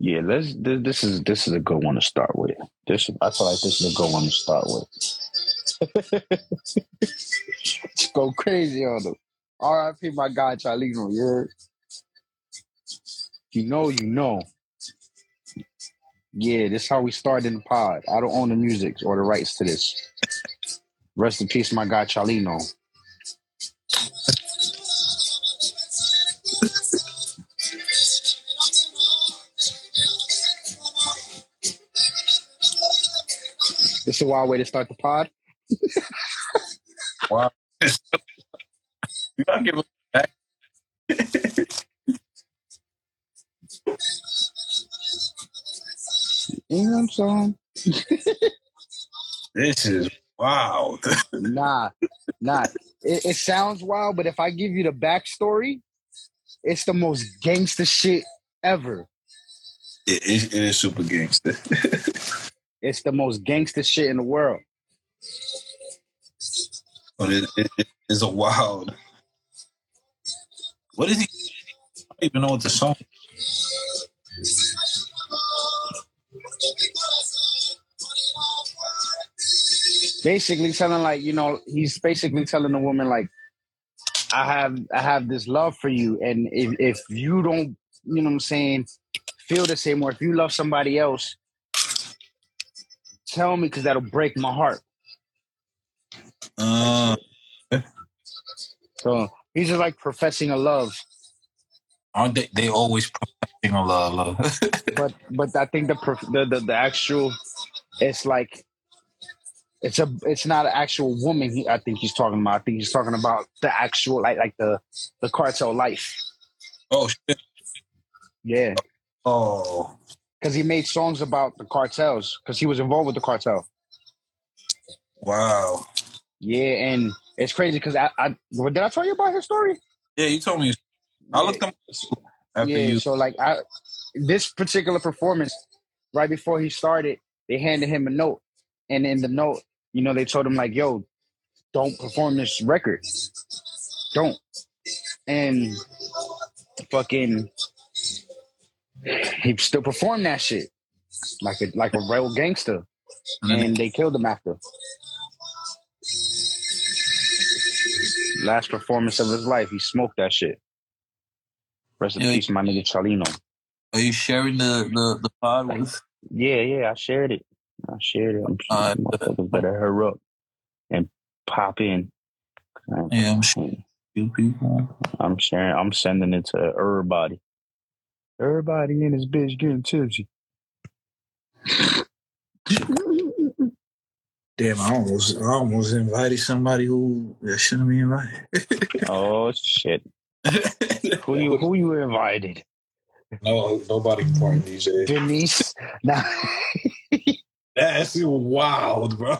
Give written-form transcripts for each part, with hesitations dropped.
Yeah, this is a good one to start with. I feel like this is a good one to start with. Just go crazy on them. R.I.P. my guy Chalino. You know. Yeah, this is how we started in the pod. I don't own the music or the rights to this. Rest in peace, my guy Chalino. This is a wild way to start the pod. Wow. You gotta give it back. You know what I'm saying? This is wild. Nah. It sounds wild, but if I give you the backstory, it's the most gangster shit ever. It is super gangster. It's the most gangster shit in the world. But it is a wild. What is he? I don't even know what the song is. Basically telling, like, you know, he's basically telling the woman, like, I have this love for you, and if you don't, you know what I'm saying, feel the same, or if you love somebody else, tell me, because that'll break my heart. So he's just like professing a love. Aren't they always professing a love? but I think the actual, it's like it's not an actual woman. I think he's talking about. I think he's talking about the actual like the cartel life. Oh shit! Yeah. Oh. Because he made songs about the cartels, because he was involved with the cartel. Wow. Yeah, and it's crazy because I did I tell you about his story? Yeah, you told me. I looked him up after you. So like this particular performance, right before he started, they handed him a note, and in the note, you know, they told him like, "Yo, don't perform this record, don't." And fucking, he still performed that shit like a real gangster, and they killed him after. Last performance of his life, he smoked that shit. Rest in peace, my nigga Chalino. Are you sharing the pod with? Yeah, I shared it. I'm sure motherfuckers better hurry up and pop in. Yeah, I'm sharing. You people, I'm sharing. I'm sending it to everybody. Everybody in this bitch getting tipsy. Damn, I almost invited somebody who shouldn't be invited. Oh shit! Who you invited? No, nobody important these days. Denise, nah. That's wild, bro.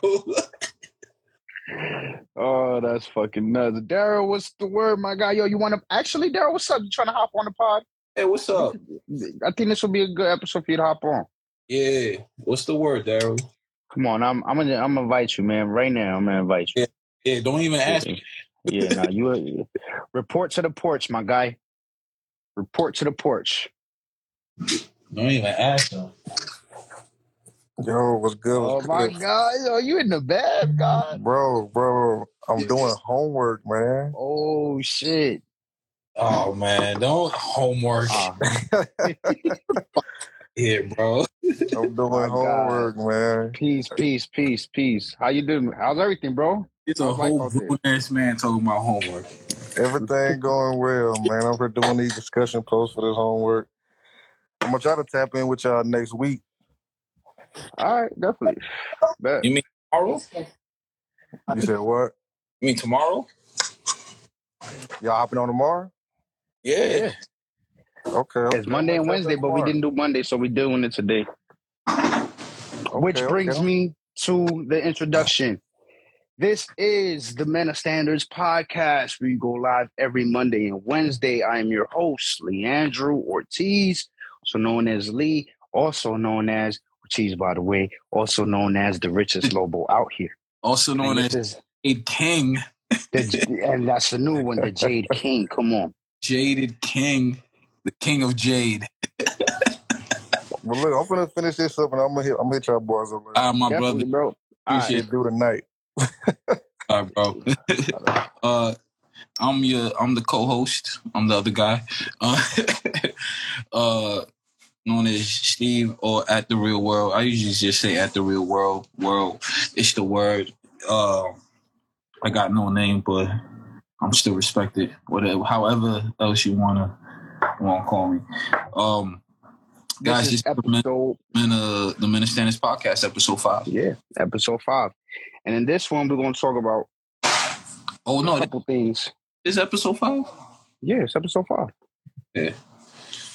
Oh, that's fucking nuts. Daryl, what's the word, my guy? Yo, you want to? Actually, Daryl, what's up? You trying to hop on the pod? Hey, what's up? I think this will be a good episode for you to hop on. Yeah. What's the word, Daryl? Come on, I'm gonna invite you, man. Right now, I'm gonna invite you. Yeah, don't even ask me. Yeah, no, you report to the porch, my guy. Report to the porch. Don't even ask him. Yo, what's good? Oh my god, yo, you in the bed, God. Bro, I'm doing homework, man. Oh shit. Oh man, don't homework. Yeah, bro. I'm doing homework, God. Man. Peace. How you doing? How's everything, bro? It's a whole ass man talking about homework. Everything going well, man. I'm doing these discussion posts for this homework. I'm gonna try to tap in with y'all next week. All right, definitely. Bet. You mean tomorrow? You said what? You mean tomorrow? Y'all hopping on tomorrow? Yeah. Okay. It's Monday and Wednesday, but we didn't do Monday, so we're doing it today. Which brings me to the introduction. This is the Men of Standards podcast. We go live every Monday and Wednesday. I am your host, Leandrew Ortiz, also known as Lee, also known as Ortiz, by the way, also known as the richest Lobo out here. Also known as a king. And that's the new one, the Jade King. Come on. Jaded King. The King of Jade. Well, look, I'm gonna finish this up and I'm gonna hit y'all boys up. All right, my definitely, brother. Bro. Appreciate it. Do tonight. All right, bro. I'm the co-host. I'm the other guy. Known as Steve or At The Real World. I usually just say At The Real World. World. It's the word. I got no name, but I'm still respected. Whatever, however else you wanna call me. Guys, this episode in the Men of Standards podcast, episode 5. Yeah, episode 5, and in this one we're gonna talk about a couple things. Is episode 5? Yeah, it's episode 5. Yeah,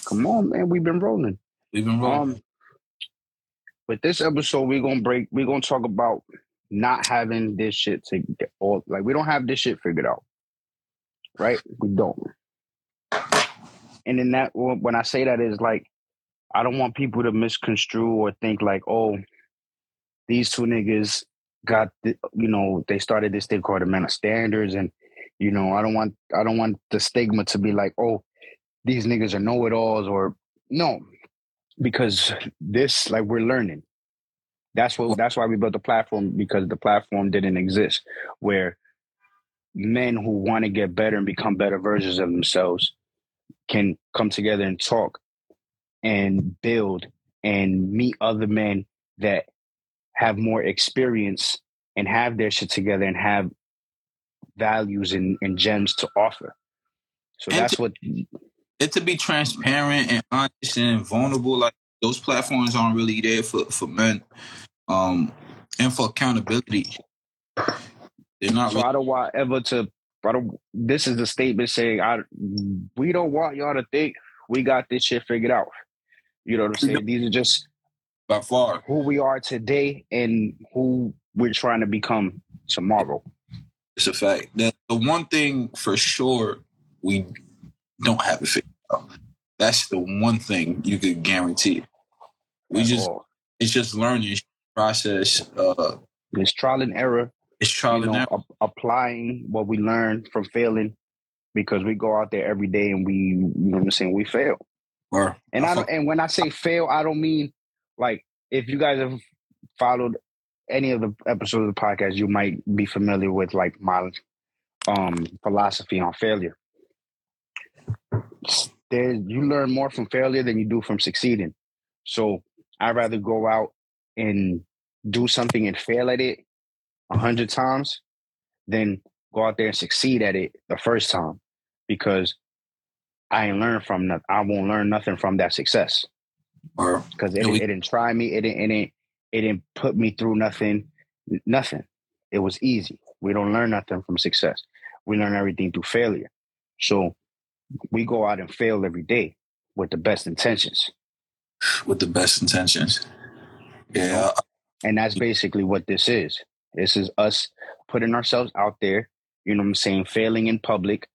come on, man, we've been rolling. But this episode we're gonna talk about not having this shit to get all, like, we don't have this shit figured out, right? We don't, and in that, when I say that is like, I don't want people to misconstrue or think like, oh, these two niggas got, they started this thing called the Men of Standards. And, I don't want the stigma to be like, oh, these niggas are know-it-alls or no, because this, like, we're learning. That's why we built the platform, because the platform didn't exist where men who want to get better and become better versions of themselves can come together and talk and build and meet other men that have more experience and have their shit together and have values and gems to offer. So to be transparent and honest and vulnerable, like, those platforms aren't really there for men, and for accountability. They're not. So really, this is the statement saying, we don't want y'all to think we got this shit figured out. You know what I'm saying? These are just by far who we are today and who we're trying to become tomorrow. It's a fact. The one thing for sure, we don't have it figured out. That's the one thing you could guarantee. It's just learning process. It's trial and error. It's trial and error. Applying what we learn from failing, because we go out there every day and we, we fail. And when I say fail, I don't mean like, if you guys have followed any of the episodes of the podcast, you might be familiar with like my philosophy on failure. You learn more from failure than you do from succeeding. So I'd rather go out and do something and fail at it 100 times than go out there and succeed at it the first time, because I ain't learn from nothing. I won't learn nothing from that success, because it didn't try me. It didn't put me through nothing. It was easy. We don't learn nothing from success. We learn everything through failure. So we go out and fail every day with the best intentions. Yeah. And that's basically what this is. This is us putting ourselves out there, failing in public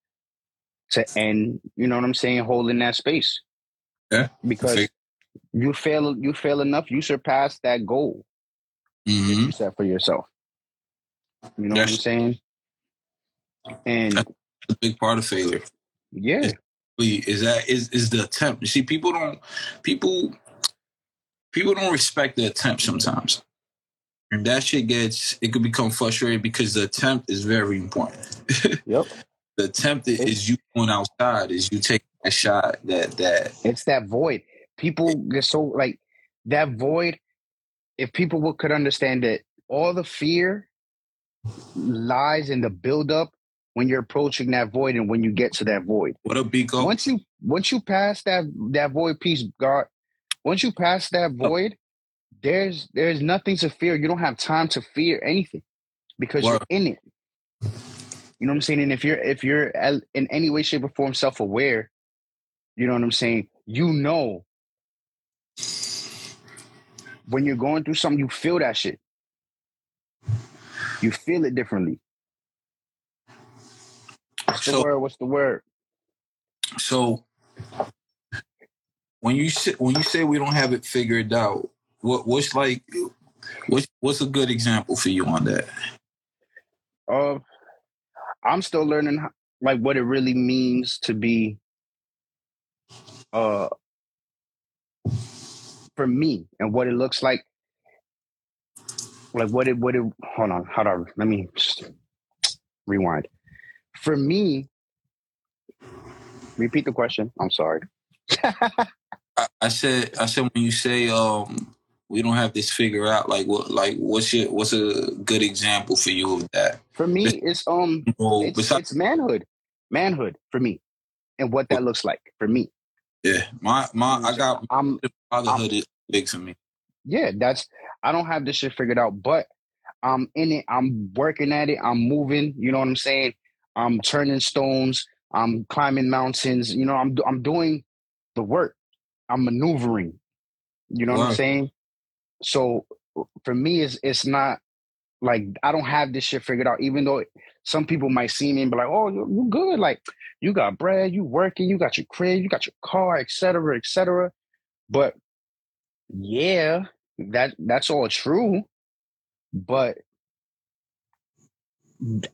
to end, holding that space. Yeah. Because you fail enough, you surpass that goal that you set for yourself. What I'm saying? And that's a big part of failure. Yeah. Is the attempt. You see, people don't respect the attempt sometimes. And that shit could become frustrating, because the attempt is very important. Yep. The attempt is you going outside, is you taking a shot. That it's that void. People get so, like, that void, if people could understand that all the fear lies in the buildup when you're approaching that void and when you get to that void. What up, Biko? Once you pass that void piece, God, once you pass that void, there's nothing to fear. You don't have time to fear anything because you're in it. You know what I'm saying? And if you're in any way, shape, or form self-aware, you know what I'm saying? You know, when you're going through something, you feel that shit. You feel it differently. What's the word? So when you say we don't have it figured out, what's a good example for you on that? I'm still learning like what it really means to be for me and what it looks like. Like what it, hold on, how do I, let me just rewind. For me, repeat the question. I'm sorry. I said when you say we don't have this figured out, what's a good example for you of that? For me, it's manhood for me, and what that looks like for me. Yeah, the fatherhood is big for me. Yeah, I don't have this shit figured out, but I'm in it. I'm working at it. I'm moving. You know what I'm saying? I'm turning stones. I'm climbing mountains. You know, I'm doing the work. I'm maneuvering. You know what I'm saying? So for me, it's not like I don't have this shit figured out, even though some people might see me and be like, oh, you're good. Like, you got bread, you working, you got your crib, you got your car, et cetera, et cetera. But yeah, that's all true. But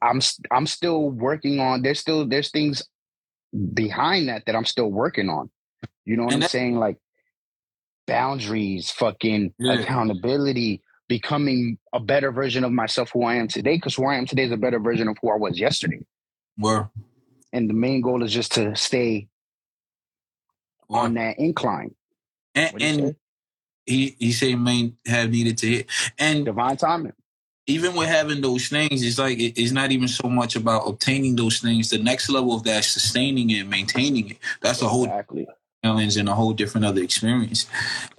I'm still working on, there's things behind that I'm still working on. You know what I'm saying? Like boundaries, fucking accountability, becoming a better version of myself, who I am today, because who I am today is a better version of who I was yesterday. Well, and the main goal is just to stay on that incline. And he said may have needed to hit. And divine timing. Even with having those things, it's like it's not even so much about obtaining those things. The next level of that, sustaining it and maintaining it. That's a whole challenge and a whole different other experience.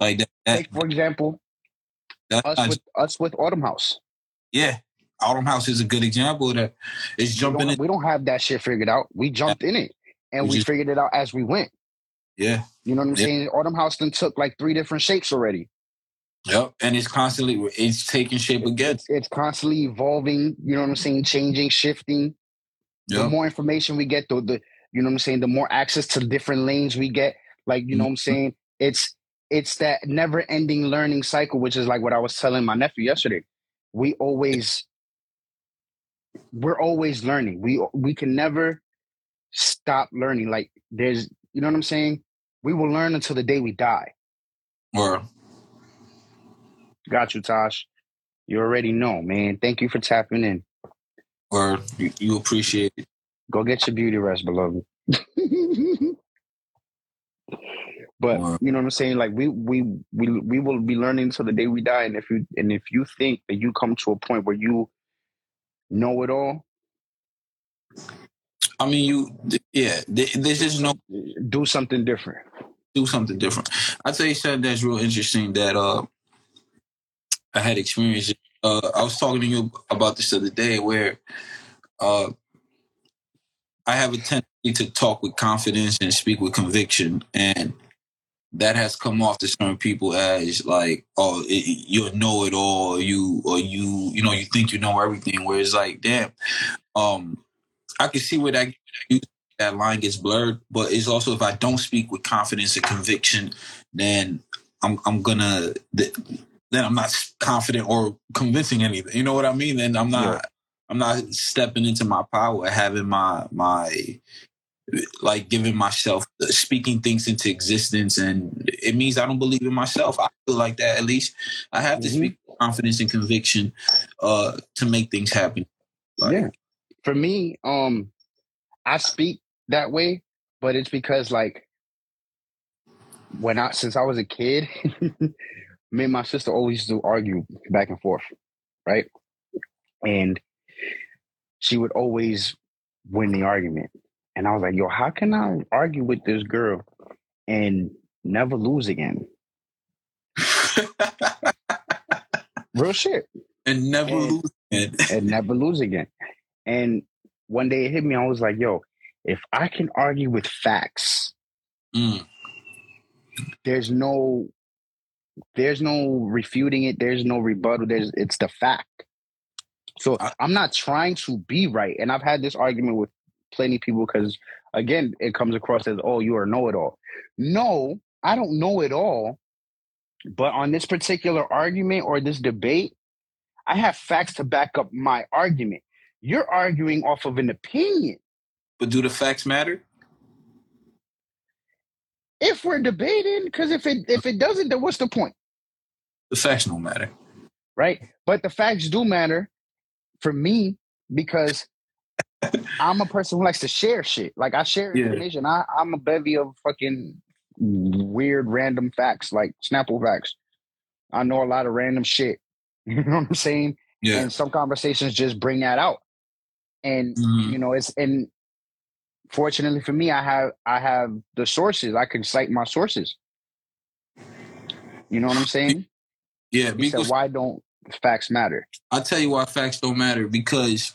Like that take, for example, us with Autumn House. Yeah. Autumn House is a good example of that. It's jumping in. We don't have that shit figured out. We jumped in it and we figured it out as we went. Yeah. You know what I'm saying? Autumn House then took like 3 different shapes already. Yep. And it's taking shape again. It's constantly evolving, you know what I'm saying? Changing, shifting. Yep. The more information we get, the you know what I'm saying, the more access to different lanes we get. Like, you know what I'm saying? It's that never ending learning cycle, which is like what I was telling my nephew yesterday. We're always learning. We can never stop learning. Like there's, you know what I'm saying? We will learn until the day we die. Or got you, Tosh. You already know, man. Thank you for tapping in. Or you appreciate it. Go get your beauty rest, beloved. But you know what I'm saying? Like we will be learning till the day we die. And if you think that you come to a point where you know it all, I mean, there's just no do something different. Do something different. I tell you something that's real interesting that I had experienced. I was talking to you about this the other day, where I have a tendency to talk with confidence and speak with conviction, and that has come off to certain people as like, oh, you know it all, you know, you think you know everything. Where it's like, damn, I can see where that line gets blurred, but it's also, if I don't speak with confidence and conviction, then then I'm not confident or convincing anything. You know what I mean? Then I'm not. Yeah. I'm not stepping into my power, having my like giving myself, speaking things into existence, and it means I don't believe in myself. I feel like that, at least I have to speak with confidence and conviction to make things happen. Like, yeah, for me, I speak that way, but it's because like since I was a kid, me and my sister always used to argue back and forth, right? And she would always win the argument. And I was like, yo, how can I argue with this girl and never lose again? Real shit. And never lose again. And one day it hit me. I was like, yo, if I can argue with facts, there's no refuting it. There's no rebuttal. It's the fact. So I'm not trying to be right. And I've had this argument with plenty of people because, again, it comes across as, oh, you are know-it-all. No, I don't know it all. But on this particular argument or this debate, I have facts to back up my argument. You're arguing off of an opinion. But do the facts matter? if we're debating, because if it doesn't, then what's the point? The facts don't matter. Right? But the facts do matter for me because I'm a person who likes to share shit. Like, I share information. Yeah. I'm a bevy of fucking weird random facts, like Snapple facts. I know a lot of random shit. You know what I'm saying? Yeah. And some conversations just bring that out. And, you know, it's, and fortunately for me, I have the sources. I can cite my sources. You know what I'm saying? Yeah. Because why don't facts matter? I'll tell you why facts don't matter. Because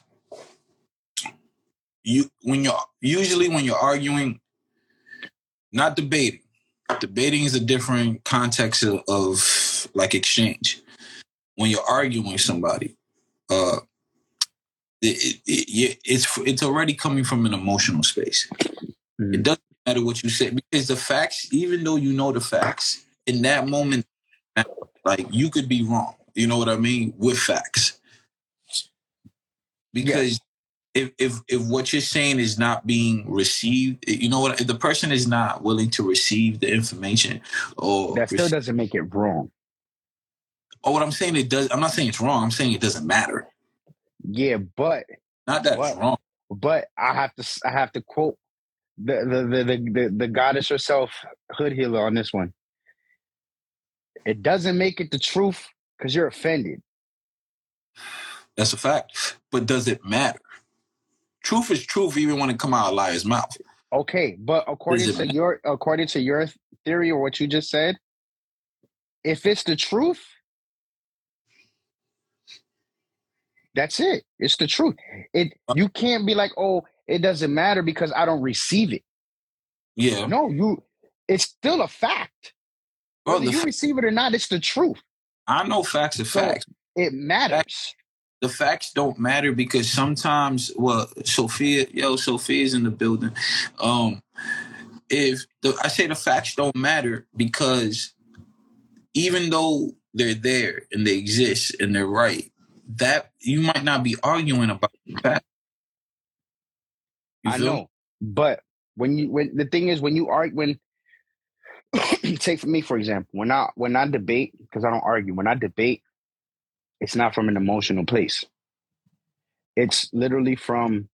when you're arguing, not debating. Debating is a different context of like exchange. When you're arguing with somebody, it's already coming from an emotional space. Mm-hmm. It doesn't matter what you say because the facts, even though you know the facts, in that moment, like you could be wrong. You know what I mean? With facts, because if what you're saying is not being received, you know what? If the person is not willing to receive the information, or that still doesn't make it wrong. Oh, what I'm saying, it does. I'm not saying it's wrong. I'm saying it doesn't matter. Yeah, but not that it's wrong. But I have to quote the goddess herself, Hood Healer, on this one. It doesn't make it the truth because you're offended. That's a fact. But does it matter? Truth is truth, even when it come out of a liar's mouth. Okay, but according to your theory or what you just said, if it's the truth, that's it. It's the truth. You can't be like, oh, it doesn't matter because I don't receive it. Yeah. No, it's still a fact. Whether you receive it or not, it's the truth. I know facts are facts. It matters. The facts don't matter because sometimes, well, Sophia's in the building. I say the facts don't matter because even though they're there and they exist and they're right, that you might not be arguing about the fact. I know, but when take me for example, when I debate, because I don't argue. When I debate, it's not from an emotional place. It's literally from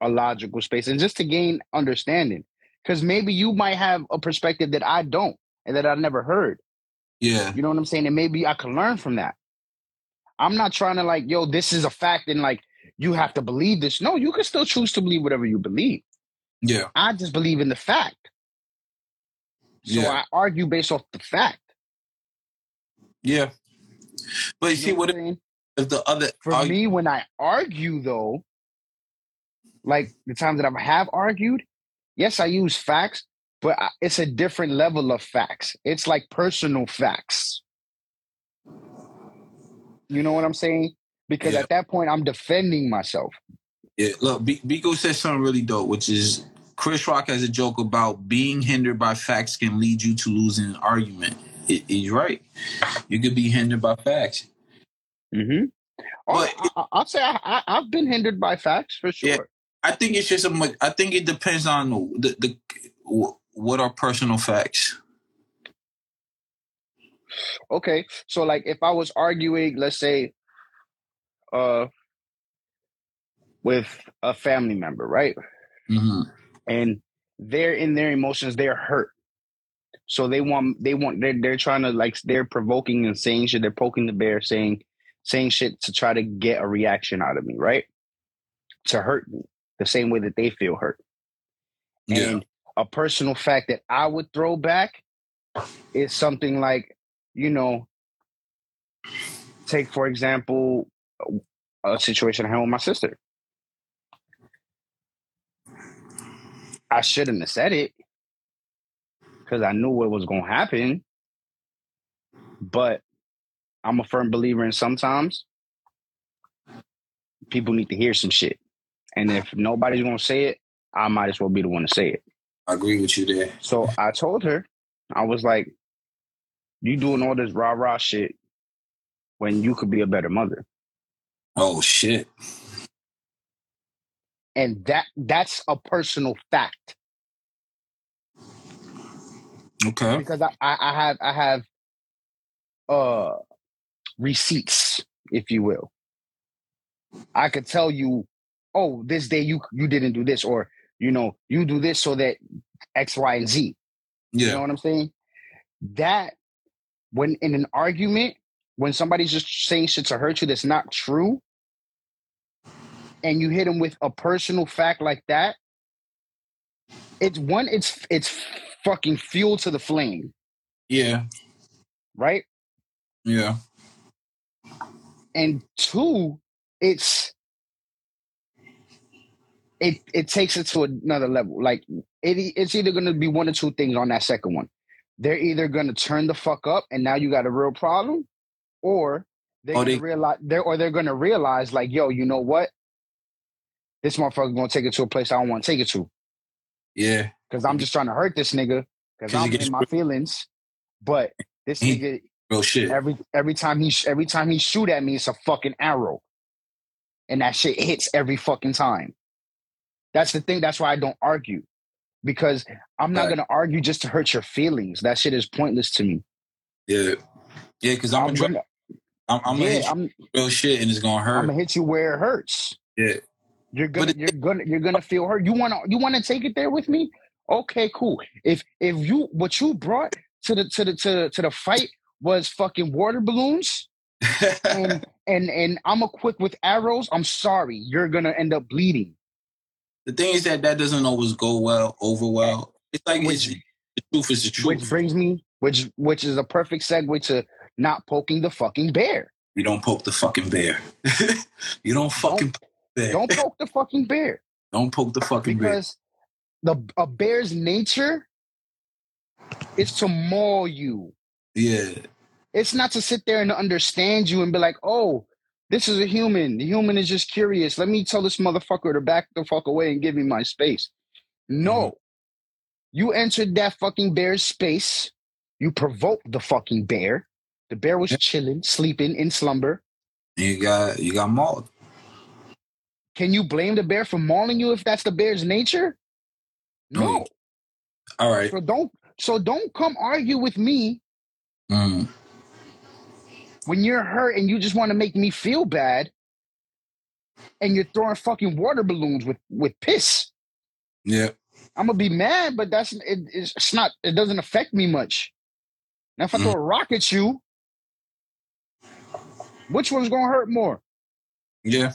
a logical space, and just to gain understanding, because maybe you might have a perspective that I don't and that I never heard. Yeah, you know what I'm saying, and maybe I can learn from that. I'm not trying to like, yo, this is a fact and like, you have to believe this. No, you can still choose to believe whatever you believe. Yeah. I just believe in the fact. So I argue based off the fact. Yeah. But you see what I mean? If the other... For me, when I argue though, like the time that I have argued, yes, I use facts, but it's a different level of facts. It's like personal facts. You know what I'm saying? Because at that point, I'm defending myself. Yeah, look, Biko says something really dope, which is Chris Rock has a joke about being hindered by facts can lead you to losing an argument. He's right. You could be hindered by facts. Mm-hmm. But I'll say I've been hindered by facts for sure. Yeah, I think it's just I think it depends on the what are personal facts. Okay, so like if I was arguing, let's say, with a family member, right? Mm-hmm. And they're in their emotions, they're hurt, so they're trying to like, they're provoking and saying shit, they're poking the bear, saying shit to try to get a reaction out of me, right? To hurt me the same way that they feel hurt. Yeah. And a personal fact that I would throw back is something like, you know, take, for example, a situation I had with my sister. I shouldn't have said it because I knew what was going to happen. But I'm a firm believer in sometimes people need to hear some shit. And if nobody's going to say it, I might as well be the one to say it. I agree with you there. So I told her, I was like, you doing all this rah-rah shit when you could be a better mother. Oh, shit. And that's a personal fact. Okay. Because I have receipts, if you will. I could tell you, oh, this day you didn't do this, or you know, you do this so that X, Y, and Z. Yeah. You know what I'm saying? That when in an argument, when somebody's just saying shit to hurt you that's not true, and you hit them with a personal fact like that, it's fucking fuel to the flame. Yeah. Right? Yeah. And two, it takes it to another level. Like it's either going to be one or two things on that second one. They're either going to turn the fuck up, and now you got a real problem, or they're going to realize, like, yo, you know what? This motherfucker's going to take it to a place I don't want to take it to. Yeah, because I'm just trying to hurt this nigga because I'm in my feelings. But this nigga, real shit. Every time he shoot at me, it's a fucking arrow. And that shit hits every fucking time. That's the thing. That's why I don't argue. Because I'm not going to argue just to hurt your feelings. That shit is pointless to me. Yeah. Yeah, because I'm going to hit you real shit, and it's going to hurt. I'm going to hit you where it hurts. Yeah. You're gonna feel hurt. You wanna take it there with me? Okay, cool. If you what you brought to the fight was fucking water balloons, and I'm equipped with arrows, I'm sorry, you're gonna end up bleeding. The thing is that doesn't always go well over well. It's like the truth is the truth. Which brings me, which is a perfect segue to not poking the fucking bear. You don't poke the fucking bear. You don't fucking. Don't poke the fucking bear. Don't poke the fucking bear. Because a bear's nature is to maul you. Yeah. It's not to sit there and understand you and be like, oh, this is a human. The human is just curious. Let me tell this motherfucker to back the fuck away and give me my space. No. Mm-hmm. You entered that fucking bear's space. You provoked the fucking bear. The bear was chilling, sleeping in slumber. You got mauled. Can you blame the bear for mauling you if that's the bear's nature? No. All right. So don't come argue with me when you're hurt and you just want to make me feel bad and you're throwing fucking water balloons with piss. Yeah. I'm going to be mad, but it doesn't affect me much. Now, if I throw a rock at you, which one's going to hurt more? Yeah.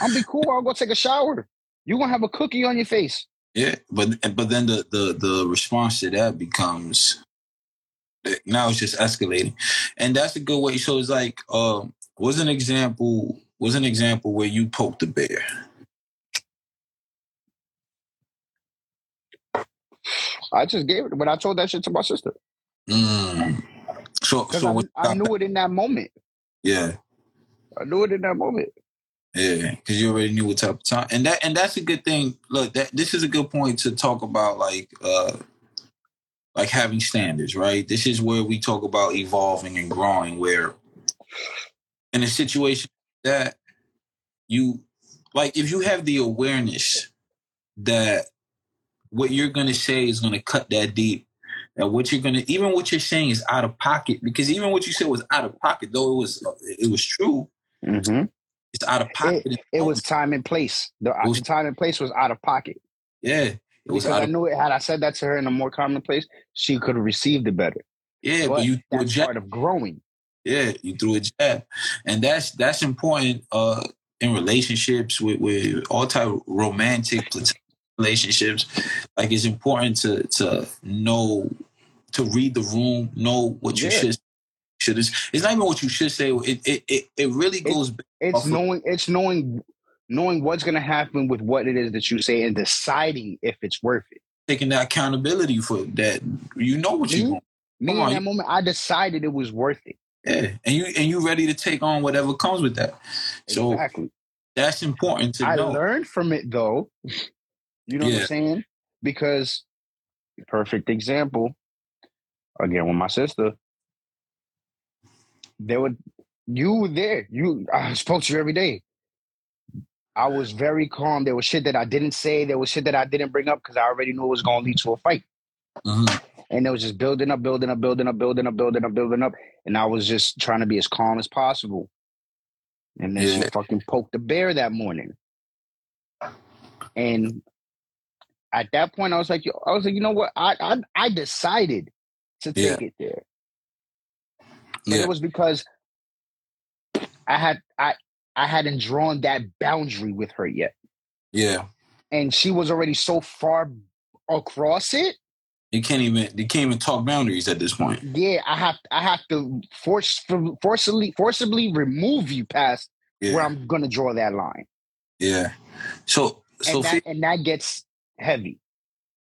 I'll be cool. I'll go take a shower. You're going to have a cookie on your face. Yeah, but then the response to that becomes, now it's just escalating. And that's a good way. So it's like, was an example where you poked the bear. I just gave it, but I told that shit to my sister. So I knew it in that moment. Yeah. I knew it in that moment. Yeah, because you already knew what type of time, and that's a good thing. Look, this is a good point to talk about, like having standards, right? This is where we talk about evolving and growing. Where in a situation that you like, if you have the awareness that what you're going to say is going to cut that deep, and even what you're saying is out of pocket, because even what you said was out of pocket, though it was true. Mm-hmm. It's out of pocket. It was time and place. The time and place was out of pocket. Yeah. I knew it. Had I said that to her in a more commonplace, she could have received it better. Yeah, but you threw a jab. Part of growing. Yeah, you threw a jab. And that's important in relationships with all type of romantic relationships. Like, it's important to know, to read the room, know what you should say. It's not even what you should say. It really goes back. It's knowing what's going to happen with what it is that you say and deciding if it's worth it. Taking the accountability for that. You know what you want. Me in that moment, I decided it was worth it. Yeah, and you ready to take on whatever comes with that. So exactly. That's important to know. I learned from it, though. You know what I'm saying? Because, perfect example, again, with my sister, I spoke to you every day. I was very calm. There was shit that I didn't say. There was shit that I didn't bring up because I already knew it was going to lead to a fight. And it was just building up. And I was just trying to be as calm as possible. And then we fucking poked the bear that morning. And at that point, I was like, you know what? I decided to take it there. And it was because I hadn't drawn that boundary with her yet. Yeah. And she was already so far across it. You can't even talk boundaries at this point. Yeah, I have to forcibly remove you past where I'm gonna draw that line. Yeah. So that gets heavy.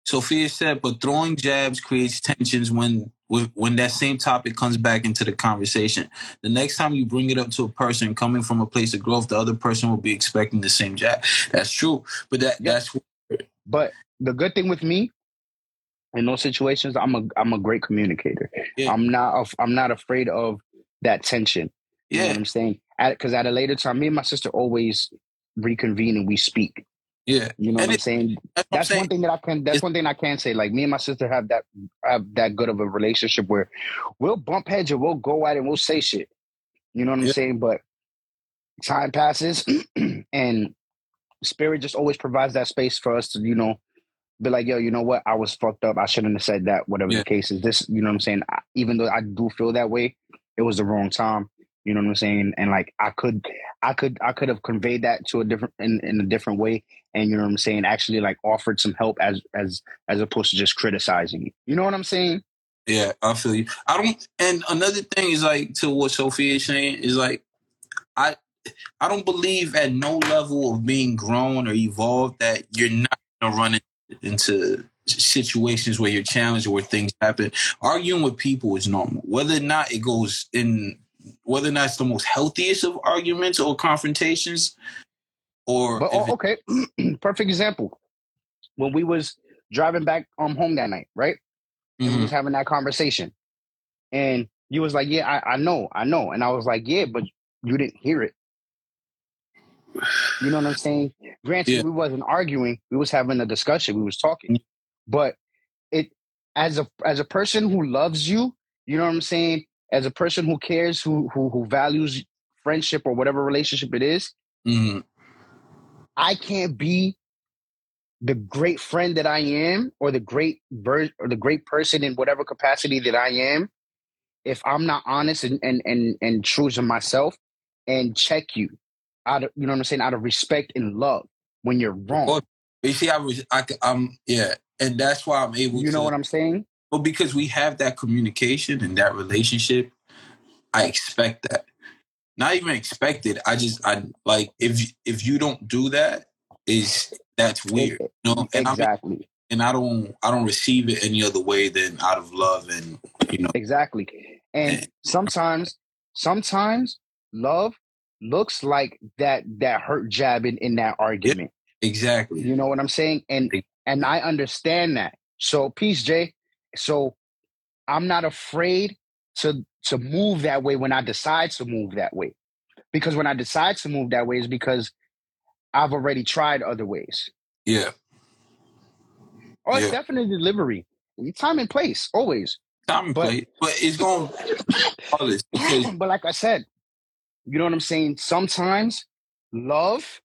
Sophia said, but throwing jabs creates tensions when that same topic comes back into the conversation. The next time you bring it up to a person coming from a place of growth, the other person will be expecting the same jab. That's true. But that's weird. But the good thing with me, in those situations, I'm a great communicator. Yeah. I'm not afraid of that tension. You know what I'm saying? Because at a later time, me and my sister always reconvene and we speak. Yeah, you know what I'm saying. That's one thing that I can. That's one thing I can say. Like me and my sister have that good of a relationship where we'll bump heads and we'll go at it and we'll say shit. You know what I'm saying? But time passes and spirit just always provides that space for us to be like, yo, you know what? I was fucked up. I shouldn't have said that, whatever the case is. This, you know what I'm saying? Even though I do feel that way, it was the wrong time. You know what I'm saying? And like, I could have conveyed that to in a different way. And you know what I'm saying? Actually like offered some help as opposed to just criticizing it. You know what I'm saying? Yeah, I feel you. And another thing is like, to what Sophia is saying is like, I don't believe at no level of being grown or evolved that you're not going to run into situations where you're challenged or where things happen. Arguing with people is normal. Whether or not it's the most healthiest of arguments or confrontations perfect example. When we was driving back home that night, right? And we was having that conversation. And you was like, yeah, I know. And I was like, yeah, but you didn't hear it. You know what I'm saying? Granted, we wasn't arguing. We was having a discussion. We was talking. But it as a person who loves you, you know what I'm saying? As a person who cares, who values friendship or whatever relationship it is, I can't be the great friend that I am or the great person in whatever capacity that I am if I'm not honest and true to myself and check you out of, you know what I'm saying, out of respect and love when you're wrong. Well, you see, and that's why I'm able to... You know what I'm saying? Well, because we have that communication and that relationship, I expect that. Not even expected. If you don't do that, that's weird. You know? And exactly. I don't receive it any other way than out of love and, you know. Exactly. And sometimes love looks like that hurt jab in that argument. Yeah, exactly. You know what I'm saying? And I understand that. So peace, Jay. So I'm not afraid to move that way when I decide to move that way. Because when I decide to move that way is because I've already tried other ways. Yeah. Or it's definitely delivery. Time and place, always. Time and place. But it's going to... But like I said, you know what I'm saying? Sometimes love...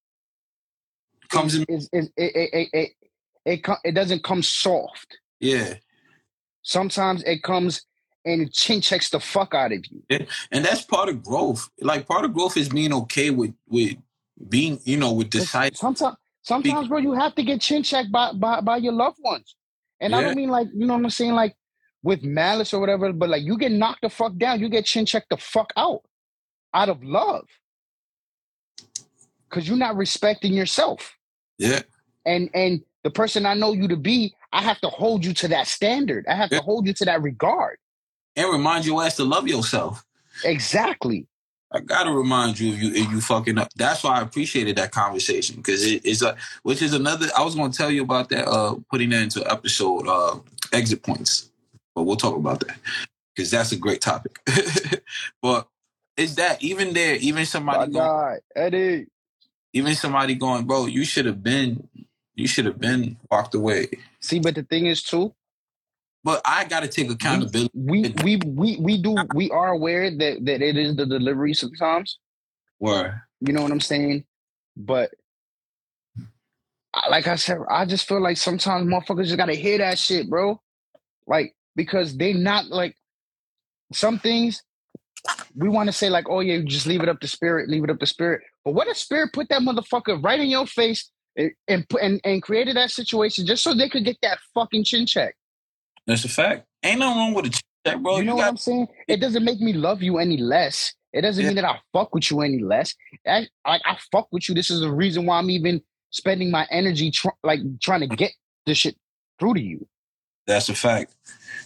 It doesn't come soft. Yeah. Sometimes it comes and it chin checks the fuck out of you. Yeah. And that's part of growth. Like, part of growth is being okay with being, with deciding. Sometimes, bro, you have to get chin checked by your loved ones. And I don't mean like, you know what I'm saying, like with malice or whatever, but like you get knocked the fuck down. You get chin checked the fuck out of love. Because you're not respecting yourself. Yeah. And the person I know you to be, I have to hold you to that standard. I have to hold you to that regard. And remind your ass to love yourself. Exactly. I got to remind you if you fucking up. That's why I appreciated that conversation. Because it's like, which is another, I was going to tell you about that, putting that into episode exit points. But we'll talk about that. Because that's a great topic. But it's that, even somebody going, Eddie. Even somebody going, bro, you should have been walked away. See, but the thing is, too, But I gotta take accountability. We are aware that it is the delivery sometimes. Where? You know what I'm saying? But like I said, I just feel like sometimes motherfuckers just gotta hear that shit, bro. Like, because they not like some things we wanna say, like, oh yeah, just leave it up to spirit, leave it up to spirit. But what if spirit put that motherfucker right in your face and created that situation just so they could get that fucking chin check? That's a fact. Ain't nothing wrong with a check, bro. You know what I'm saying? It doesn't make me love you any less. It doesn't mean that I fuck with you any less. I fuck with you. This is the reason why I'm even spending my energy trying to get this shit through to you. That's a fact.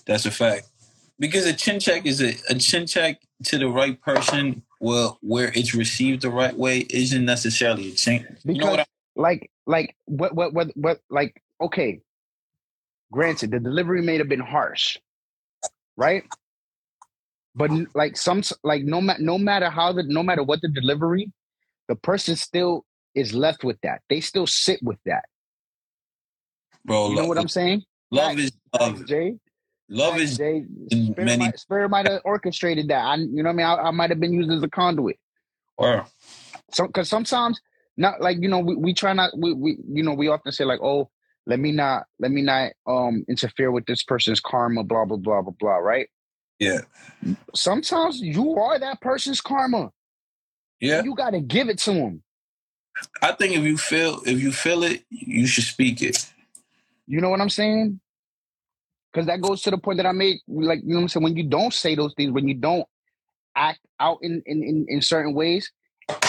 That's a fact. Because a chin check is a chin check to the right person. Well, where it's received the right way isn't necessarily a chin. Because, you know what I mean? Okay. Granted, the delivery may have been harsh, right? But no matter what the delivery, the person still is left with that. They still sit with that. Bro, you know what I'm saying? Love is love. Jay, love is Jay. Spirit might have orchestrated that. You know what I mean? I might have been used as a conduit. Wow. So, because sometimes, not like, you know, we try not. We you know, we often say like, oh, Let me not interfere with this person's karma, blah, blah, blah, blah, blah, right? Yeah. Sometimes you are that person's karma. Yeah. You got to give it to them. I think if you feel it, you should speak it. You know what I'm saying? Because that goes to the point that I made, like, you know what I'm saying? When you don't say those things, when you don't act out in certain ways,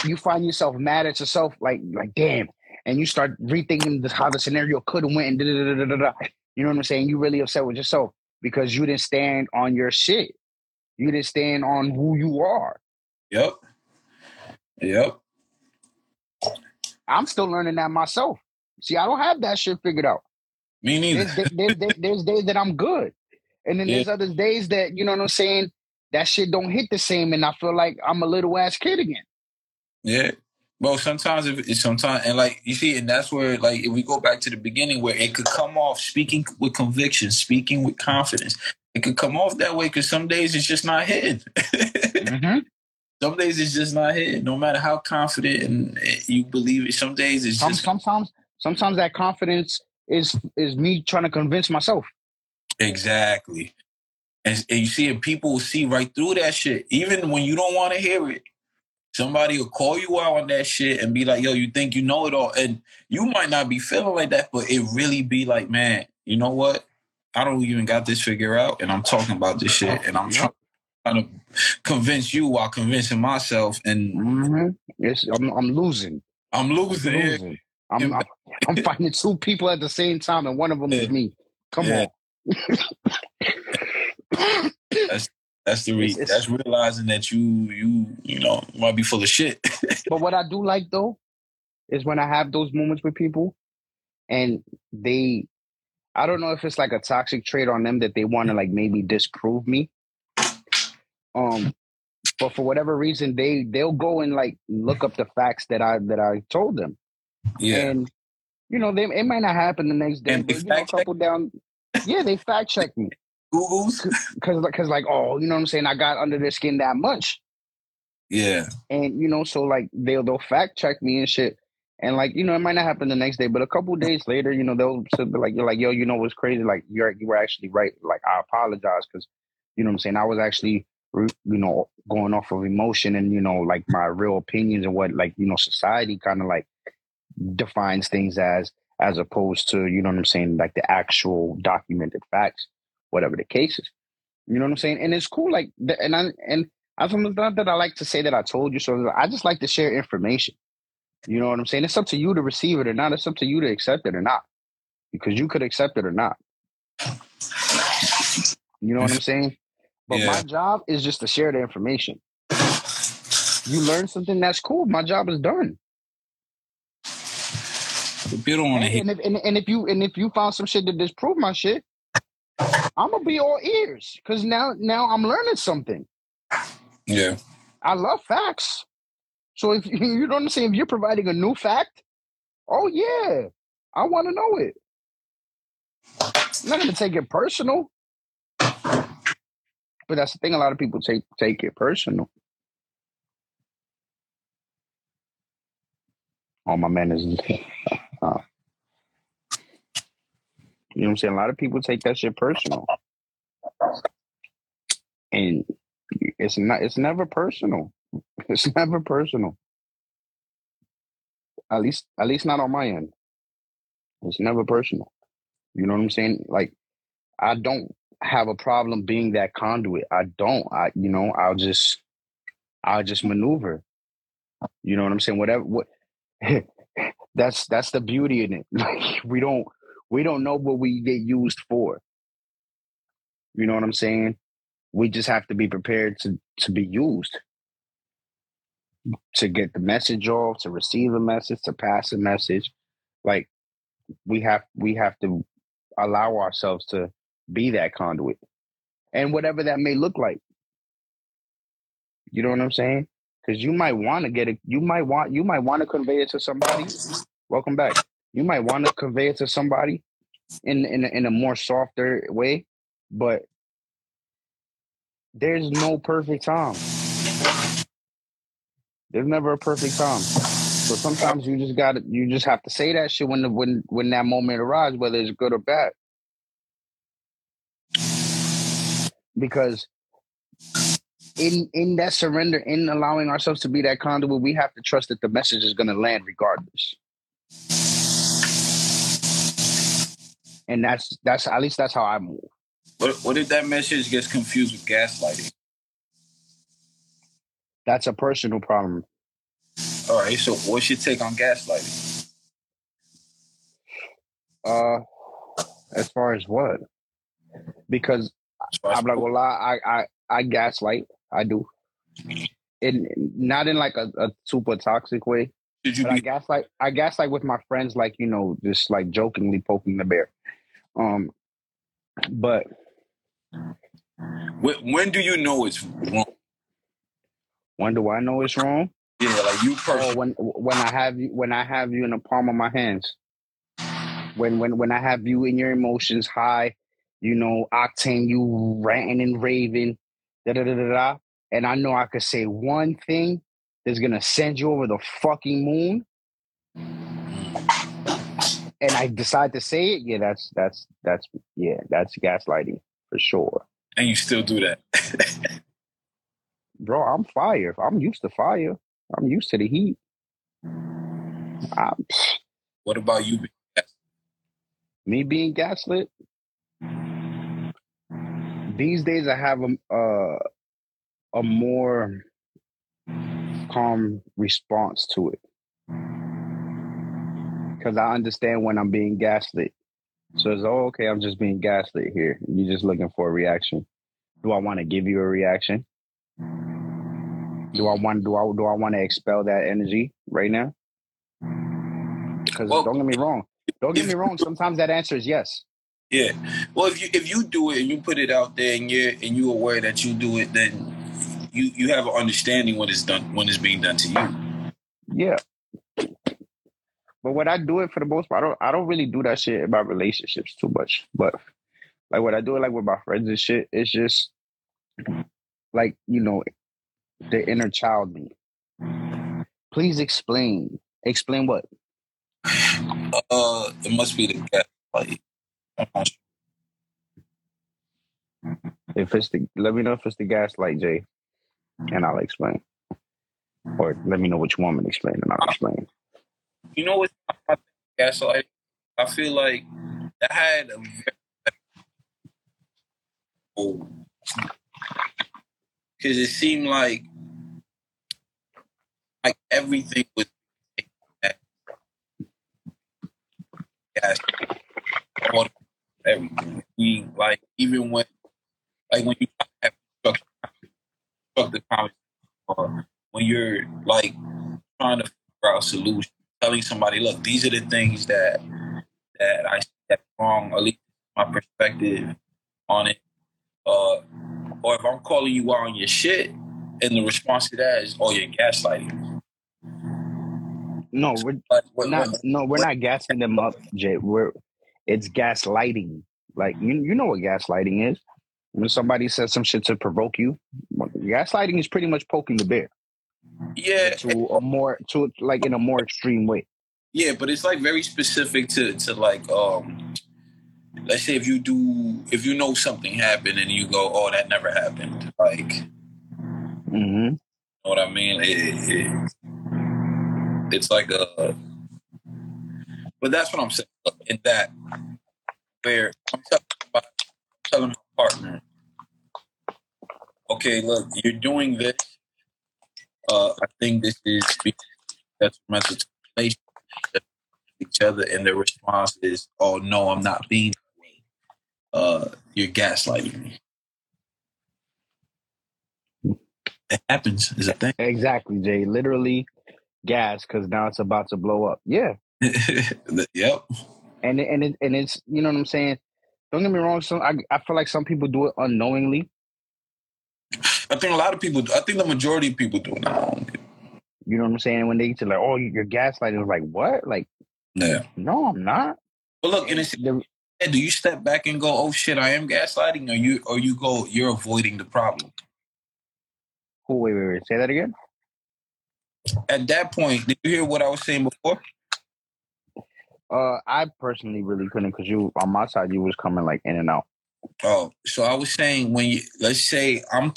you find yourself mad at yourself, like damn. And you start rethinking how the scenario could have went. You know what I'm saying? You really upset with yourself because you didn't stand on your shit. You didn't stand on who you are. Yep. I'm still learning that myself. See, I don't have that shit figured out. Me neither. There's days that I'm good. And then there's other days that, you know what I'm saying, that shit don't hit the same and I feel like I'm a little ass kid again. Yeah. Bro, sometimes, and like, you see, and that's where, like, if we go back to the beginning where it could come off speaking with conviction, speaking with confidence, it could come off that way because some days it's just not hitting. Mm-hmm. Some days it's just not hitting, no matter how confident and you believe it. Some days it's just... Sometimes that confidence is me trying to convince myself. Exactly. And you see, and people will see right through that shit, even when you don't want to hear it. Somebody will call you out on that shit and be like, yo, you think you know it all. And you might not be feeling like that, but it really be like, man, you know what? I don't even got this figured out. And I'm talking about this shit. And I'm trying to convince you while convincing myself. And mm-hmm. Yes, I'm losing. I'm fighting two people at the same time. And one of them is me. Come on. That's the reason. That's realizing that you know, might be full of shit. But what I do like, though, is when I have those moments with people and they, I don't know if it's like a toxic trait on them that they want to like maybe disprove me. But for whatever reason, they'll go and like look up the facts that I told them. Yeah. And, you know, it might not happen the next day. And but, they fact check me. Because like, oh, you know what I'm saying? I got under their skin that much. Yeah. And, you know, so like they'll fact check me and shit. And like, you know, it might not happen the next day, but a couple of days later, you know, they'll be like, you're like, yo, you know what's crazy? Like, you were actually right. Like, I apologize because, you know what I'm saying? I was actually, you know, going off of emotion and, you know, like my real opinions and what, like, you know, society kind of like defines things as opposed to, you know what I'm saying? Like the actual documented facts. Whatever the case is, you know what I'm saying? And it's cool. Like, it's not that I like to say that I told you so. I just like to share information. You know what I'm saying? It's up to you to receive it or not. It's up to you to accept it or not, because you could accept it or not. You know what I'm saying? But my job is just to share the information. You learn something, that's cool. My job is done. If you don't want to hear, and if you found some shit to disprove my shit, I'm gonna be all ears because now I'm learning something. Yeah, I love facts. So if you know what I'm saying, if you're providing a new fact, oh yeah, I want to know it. I'm not gonna take it personal. But that's the thing. A lot of people take it personal. Oh, my man is... You know what I'm saying? A lot of people take that shit personal. And it's not. It's never personal. It's never personal. At least not on my end. It's never personal. You know what I'm saying? Like, I don't have a problem being that conduit. I don't. I'll just maneuver. You know what I'm saying? Whatever. That's the beauty in it. Like, we don't know what we get used for. You know what I'm saying? We just have to be prepared to be used, to get the message off, to receive a message, to pass a message. Like, we have to allow ourselves to be that conduit, and whatever that may look like. You know what I'm saying? Because you might want to get it. You might want to convey it to somebody. Welcome back. You might want to convey it to somebody in a more softer way, but there's no perfect time. There's never a perfect time. So sometimes you just have to say that shit when that moment arrives, whether it's good or bad. Because in that surrender, in allowing ourselves to be that conduit, we have to trust that the message is going to land regardless. And that's at least that's how I move. What if that message gets confused with gaslighting? That's a personal problem. All right, so what's your take on gaslighting? As far as what? Because I'm not gonna lie, I gaslight. I do. And not in like a super toxic way. I gaslight with my friends, like, you know, just like jokingly poking the bear. But when do you know it's wrong? When do I know it's wrong? Yeah, like you personally. When I have you in the palm of my hands. When I have you in your emotions high, you know, octane, you ranting and raving, and I know I could say one thing that's gonna send you over the fucking moon, and I decide to say it. Yeah, that's gaslighting for sure. And you still do that. Bro, I'm fire. I'm used to fire. I'm used to the heat. What about you? Me being gaslit? These days, I have a more calm response to it, because I understand when I'm being gaslit. So it's, oh, okay, I'm just being gaslit here. You're just looking for a reaction. Do I want to give you a reaction? Do I want? Do I want to expel that energy right now? Because don't get me wrong. Don't get me wrong. Sometimes that answer is yes. Yeah. Well, if you do it and you put it out there and you aware that you do it, then you have an understanding when it's being done to you. Yeah. But when I do it, for the most part, I don't really do that shit in my relationships too much. But like when I do it, like with my friends and shit, it's just like, you know, the inner child me. Please explain. Explain what? It must be the gaslight. Let me know if it's the gaslight, Jay, and I'll explain. Or let me know what you want me to explain, and I'll explain. You know what? Gaslight. I feel like I had a because it seemed like everything was gaslight. Everything. Like, even when you have constructive conversation, or when you're like trying to figure out solutions, telling somebody, look, these are the things that I see that's wrong, at least my perspective on it. Or if I'm calling you out on your shit, and the response to that is, oh, you're gaslighting. No, we're not gassing them up, Jay. It's gaslighting. Like, you know what gaslighting is. When somebody says some shit to provoke you, gaslighting is pretty much poking the bear. Yeah. In a more extreme way. Yeah, but it's like very specific to like, let's say if you know something happened and you go, oh, that never happened. Like, you know what I mean? It's like a, but that's what I'm saying. In that bear, I'm telling my partner, okay, look, you're doing this. I think this is detrimental to each other, and the response is, oh, no, I'm not being that way. You're gaslighting me. It happens. Is that thing? Exactly, Jay. Literally gas, because now it's about to blow up. Yeah. Yep. And it's, you know what I'm saying? Don't get me wrong. I feel like some people do it unknowingly. I think a lot of people do. I think the majority of people do it unknowingly. You know what I'm saying? When they get to like, oh, you're gaslighting. It's like, what? Like, yeah. No, I'm not. But look, and it's, do you step back and go, oh, shit, I am gaslighting? Or you go, you're avoiding the problem. Oh, wait. Say that again? At that point, did you hear what I was saying before? I personally really couldn't, because you on my side, you was coming like in and out. Oh, so I was saying when you, let's say I'm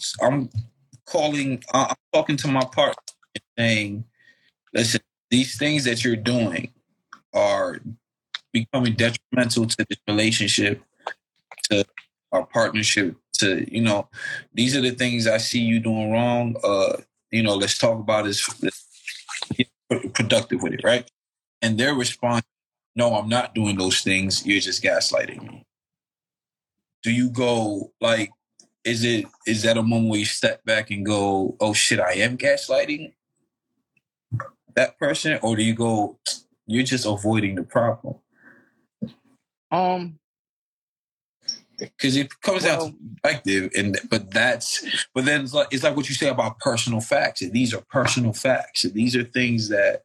talking to my partner and saying, listen, these things that you're doing are becoming detrimental to this relationship, to our partnership, to, you know, these are the things I see you doing wrong. You know, let's talk about this, get productive with it, right? And their response, no, I'm not doing those things. You're just gaslighting me. Do you go, like, is that a moment where you step back and go, oh, shit, I am gaslighting that person? Or do you go, you're just avoiding the problem? Because it comes down to perspective, but then it's like what you say about personal facts. And these are personal facts. And these are things that...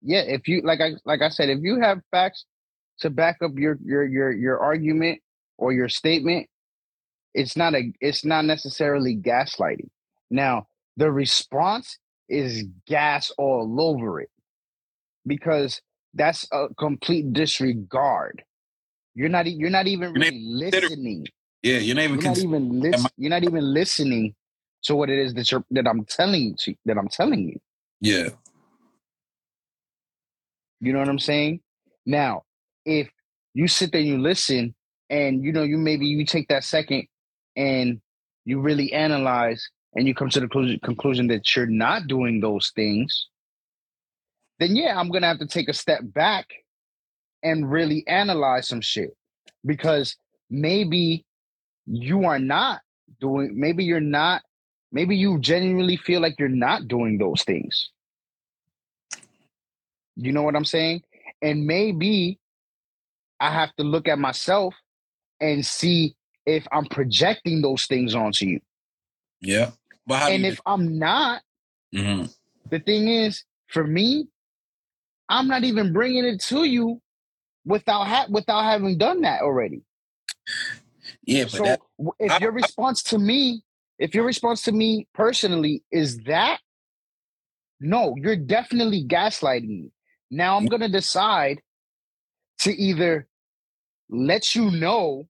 If you, like I said, if you have facts to back up your argument, or your statement, it's not necessarily gaslighting. Now, the response is gas all over it, because that's a complete disregard. You're not even really listening. Yeah, you're not even listening to what it is that I'm telling you. Yeah. You know what I'm saying? Now, if you sit there and you listen, and, you know, you take that second and you really analyze and you come to the conclusion that you're not doing those things, then, yeah, I'm going to have to take a step back and really analyze some shit, because maybe you genuinely feel like you're not doing those things. You know what I'm saying? And maybe I have to look at myself and see if I'm projecting those things onto you. Yeah. And if I'm not, the thing is, for me, I'm not even bringing it to you without having done that already. Yeah. But so if your response to me personally is that, no, you're definitely gaslighting me. Now I'm going to decide to either let you know,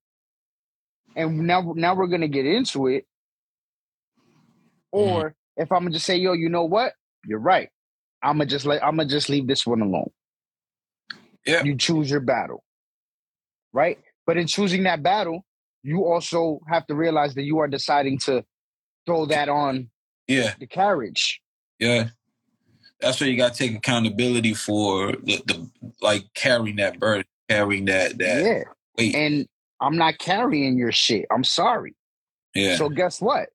and now we're going to get into it, or if I'm going to just say, yo, you know what? You're right. I'm going to just leave this one alone. Yeah. You choose your battle. Right? But in choosing that battle, you also have to realize that you are deciding to throw that on the carriage. Yeah. That's where you got to take accountability for the carrying that burden. Carrying that weight. And I'm not carrying your shit. I'm sorry. Yeah. So guess what?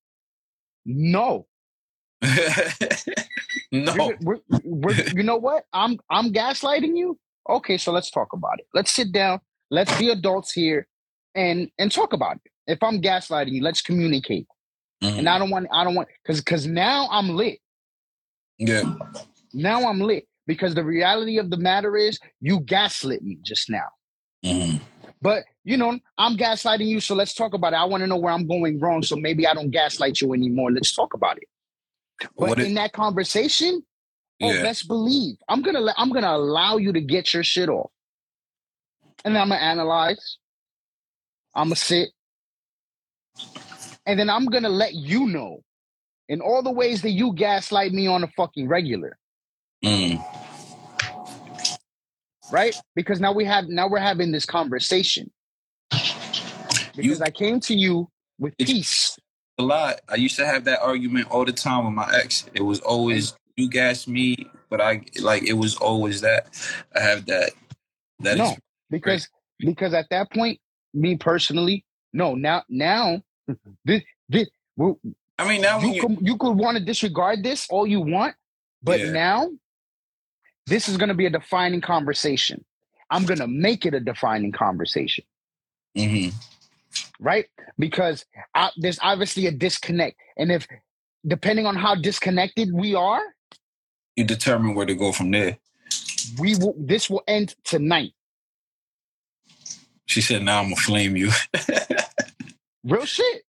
No. No. You know what? I'm gaslighting you. Okay, so let's talk about it. Let's sit down. Let's be adults here and talk about it. If I'm gaslighting you, let's communicate. And I don't want because now I'm lit. Yeah. Now I'm lit. Because the reality of the matter is, you gaslit me just now. Mm-hmm. But, you know, I'm gaslighting you, so let's talk about it. I want to know where I'm going wrong, so maybe I don't gaslight you anymore. Let's talk about it. But in that conversation, best believe, I'm gonna allow you to get your shit off. And then I'm going to analyze. I'm going to sit. And then I'm going to let you know in all the ways that you gaslight me on a fucking regular. Mm. Right? Because now we're having this conversation. Because I came to you with peace. A lot. I used to have that argument all the time with my ex. It was always, you gas me, but it was always that. I have that. That no, is because at that point, me personally, no, now, this. I mean, now you could want to disregard this all you want, but now, this is going to be a defining conversation. I'm going to make it a defining conversation. Mm-hmm. Right? Because there's obviously a disconnect. And if, depending on how disconnected we are, you determine where to go from there. This will end tonight. She said, now I'm going to flame you. Real shit.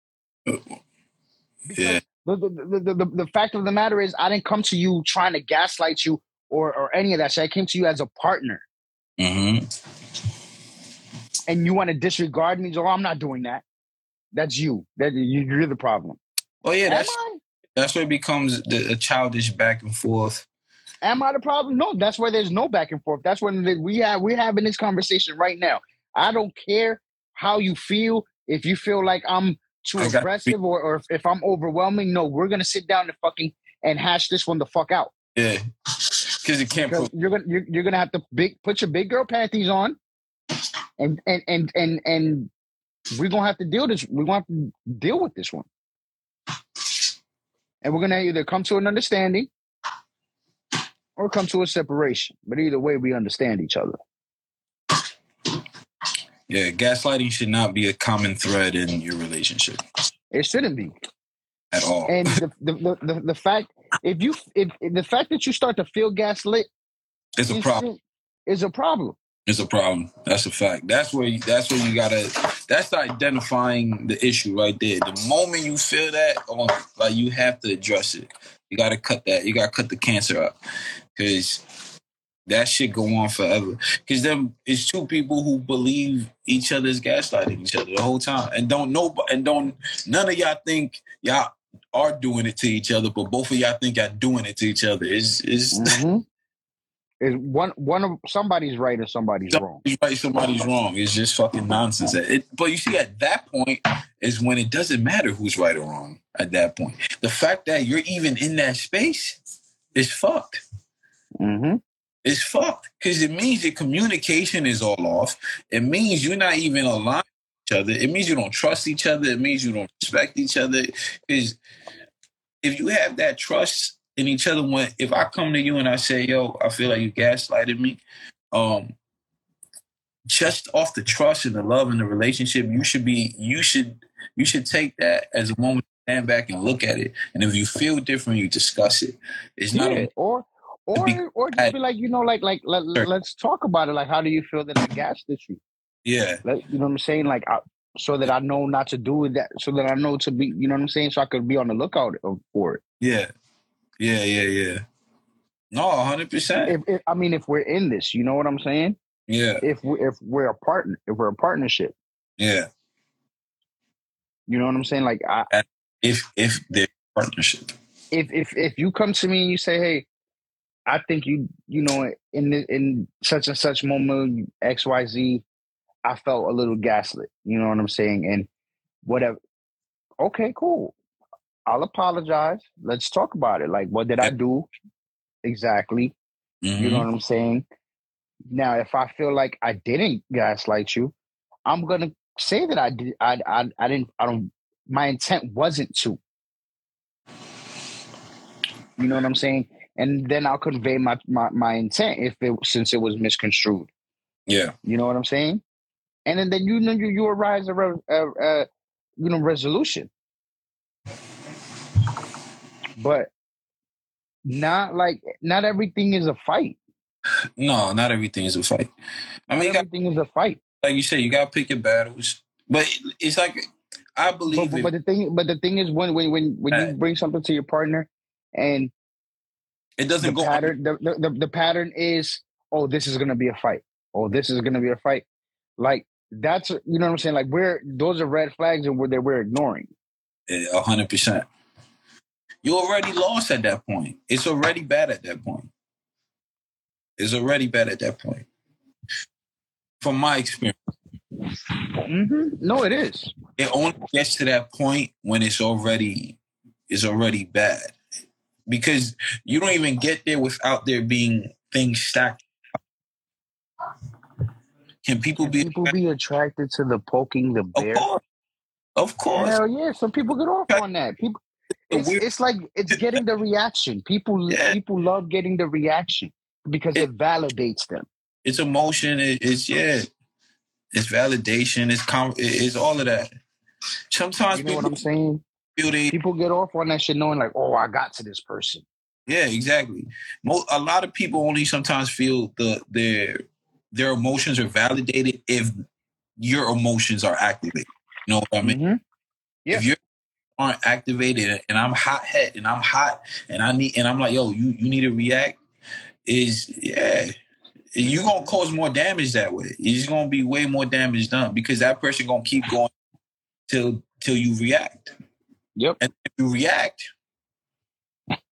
Yeah. The fact of the matter is, I didn't come to you trying to gaslight you or any of that shit. I came to you as a partner. Mm-hmm. And you want to disregard me? So, I'm not doing that. That's you. You're the problem. Oh, yeah. That's where it becomes a childish back and forth. Am I the problem? No, that's where there's no back and forth. That's when we're having this conversation right now. I don't care how you feel. If you feel like I'm too aggressive or if I'm overwhelming, no, we're going to sit down and fucking hash this one the fuck out. Yeah. Because you can't. You're going to have to put your big girl panties on and we're going to have to deal this. We're going to have to deal with this one. And we're going to either come to an understanding or come to a separation. But either way, we understand each other. Yeah, gaslighting should not be a common thread in your relationship. It shouldn't be at all. And the fact the fact that you start to feel gaslit is a problem. It's a problem. That's a fact. That's identifying the issue right there. The moment you feel that, you have to address it. You got to cut that. You got to cut the cancer up because that shit go on forever. Because then it's two people who believe each other's gaslighting each other the whole time, and none of y'all think y'all are doing it to each other, but both of y'all think y'all doing it to each other. It's mm-hmm. It's one of somebody's right or somebody's wrong. It's just fucking nonsense. But you see, at that point is when it doesn't matter who's right or wrong. At that point, the fact that you're even in that space is fucked. Mm-hmm. It's fucked because it means your communication is all off. It means you're not even aligned with each other. It means you don't trust each other. It means you don't respect each other. Because if you have that trust in each other, if I come to you and I say, yo, I feel like you gaslighted me, just off the trust and the love in the relationship, you should take that as a moment to stand back and look at it. And if you feel different, you discuss it. It's not Or just be like, you know, let's talk about it. Like, how do you feel that I gaslit you? Yeah. You know what I'm saying? Like, so that I know not to do that, so that I know to be, you know what I'm saying? So I could be on the lookout for it. Yeah. Yeah. No, 100%. If we're in this, you know what I'm saying? Yeah. If we're a partnership. Yeah. You know what I'm saying? Like, if they're a partnership. If you come to me and you say, hey, I think in such and such moment, XYZ, I felt a little gaslit. You know what I'm saying? And whatever. Okay, cool. I'll apologize. Let's talk about it. Like, what did I do exactly? Mm-hmm. You know what I'm saying? Now, if I feel like I didn't gaslight you, I'm gonna say that I did. I didn't. I don't. My intent wasn't to. You know what I'm saying? And then I'll convey my intent since it was misconstrued. Yeah, you know what I'm saying. And then you arise a resolution, but not everything is a fight. No, not everything is a fight. I mean, everything is a fight. like you said, you gotta pick your battles. But it's like I believe. But the thing is, when you bring something to your partner, and it doesn't go. The pattern is, oh, this is gonna be a fight. Oh, this is gonna be a fight. Like that's, you know what I'm saying. Like those are red flags, and that we're ignoring. 100%. You already lost at that point. It's already bad at that point. From my experience. Mm-hmm. No, it is. It only gets to that point when it's already bad. Because you don't even get there without there being things stacked. Can people be attracted to the poking the bear? Of course. Hell yeah. Some people get off on that. It's like it's getting the reaction. People love getting the reaction because it validates them. It's emotion. It's validation. It's all of that. Sometimes you know what I'm saying. People get off on that shit, knowing like, oh, I got to this person. Yeah, exactly. A lot of people only sometimes feel their emotions are validated if your emotions are activated. You know what I mean? Mm-hmm. Yeah. If you aren't activated, and I'm hot-headed, and I'm hot, and I'm like, yo, you need to react. You're going to cause more damage that way. It's going to be way more damage done because that person going to keep going till you react. Yep. And if you react...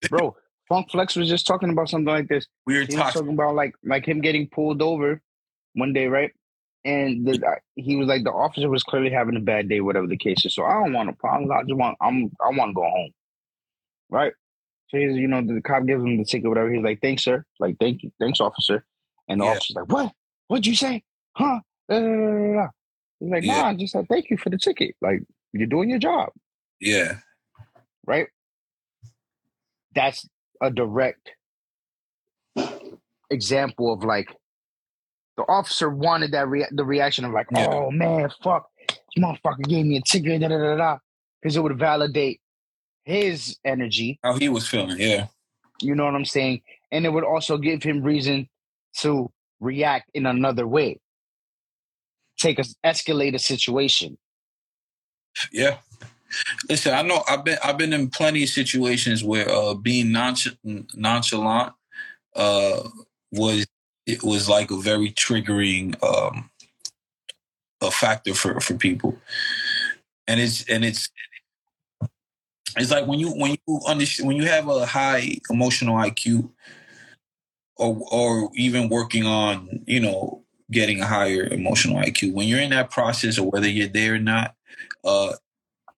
Bro, Funk Flex was just talking about something like this. He was talking about like him getting pulled over one day, right? And he was like, the officer was clearly having a bad day, whatever the case is. So I don't want no problems. I want to go home. Right? So he's, you know, the cop gives him the ticket, whatever. He's like, thanks, sir. Like, thank you. Thanks, officer. And the officer's like, what? What'd you say? Huh? He's like, nah, just like, thank you for the ticket. Like, you're doing your job. Yeah. Right? That's a direct example of, like, the officer wanted that the reaction of, like, oh, man, fuck. This motherfucker gave me a ticket, da-da-da-da. Because it would validate his energy. How he was feeling, yeah. You know what I'm saying? And it would also give him reason to react in another way, escalate a situation. Yeah, listen, I know I've been in plenty of situations where being nonchalant was like a very triggering a factor for people, and it's like when you understand, when you have a high emotional IQ. Or even working on, you know, getting a higher emotional IQ. When you're in that process, or whether you're there or not,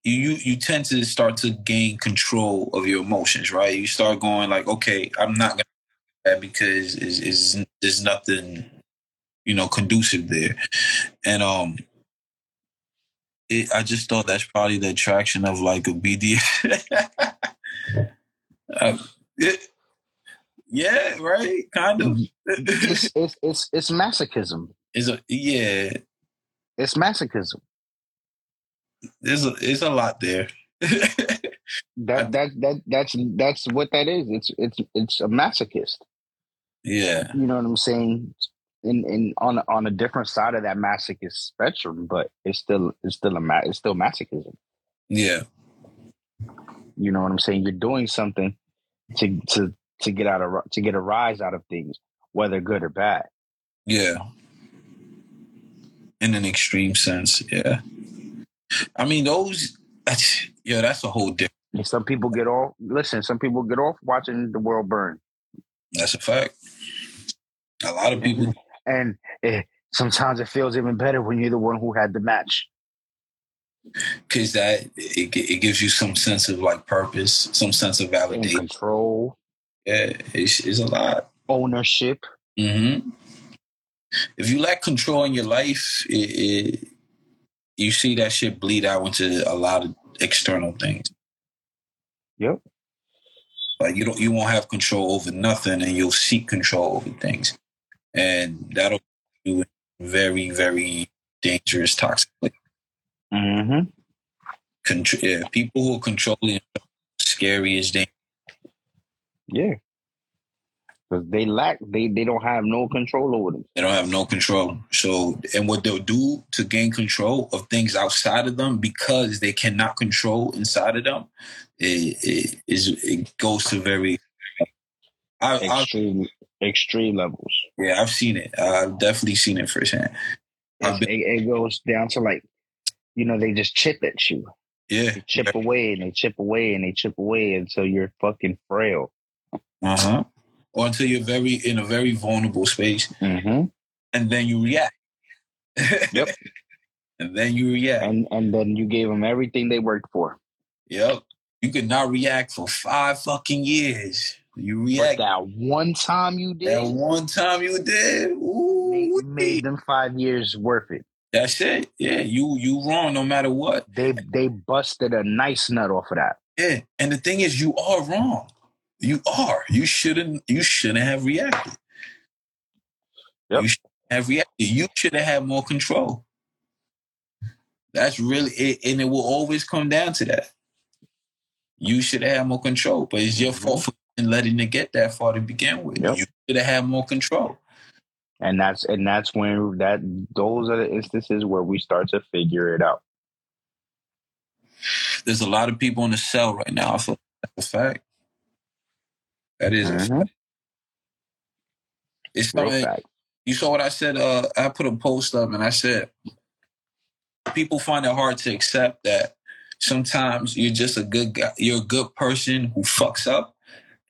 you tend to start to gain control of your emotions, right? You start going like, okay, I'm not going to do that because there's nothing, you know, conducive there. And I just thought that's probably the attraction of like a BDS. Yeah, right. Kind of. It's masochism. It's masochism. It's a lot there. That's what that is. It's a masochist. Yeah, you know what I'm saying. In on a different side of that masochist spectrum, but it's still masochism. Yeah, you know what I'm saying. You're doing something to get a rise out of things, whether good or bad. Yeah. In an extreme sense, yeah. I mean, that's a whole different. And some people get off. Listen, some people get off watching the world burn. That's a fact. A lot of people. And sometimes it feels even better when you're the one who had the match. Because it gives you some sense of like purpose, some sense of validation. And control. Yeah, it's a lot. Ownership. Mm-hmm. If you lack control in your life, you see that shit bleed out into a lot of external things. Yep. Like you won't have control over nothing, and you'll seek control over things, and that'll put you in very, very dangerous, toxic place. Mm-hmm. People who are controlling are scary as dangerous. Yeah. Because they lack, they don't have no control over them. They don't have no control. So, and what they'll do to gain control of things outside of them, because they cannot control inside of them, it goes to very extreme levels. Yeah, I've seen it. I've definitely seen it firsthand. It goes down to like, you know, they just chip at you. Yeah. They chip away and they chip away and they chip away until you're fucking frail. Uh-huh. Or until you're in a very vulnerable space, mm-hmm. and then you react. Yep. And then you react, and then you gave them everything they worked for. Yep. You could not react for 5 fucking years. You react, but that one time you did. That one time you did. Ooh, made them 5 years worth it. That's it. Yeah, you wrong no matter what. They busted a nice nut off of that. Yeah, and the thing is, you are wrong. You are. You shouldn't have reacted. Yep. You shouldn't have reacted. You should have had more control. That's really it, and it will always come down to that. You should have had more control, but it's your fault for letting it get that far to begin with. Yep. You should have had more control. And that's when those are the instances where we start to figure it out. There's a lot of people in the cell right now. I feel that's a fact. That is a fact. It's something. You saw what I said? I put a post up and I said, people find it hard to accept that sometimes you're just a good guy. You're a good person who fucks up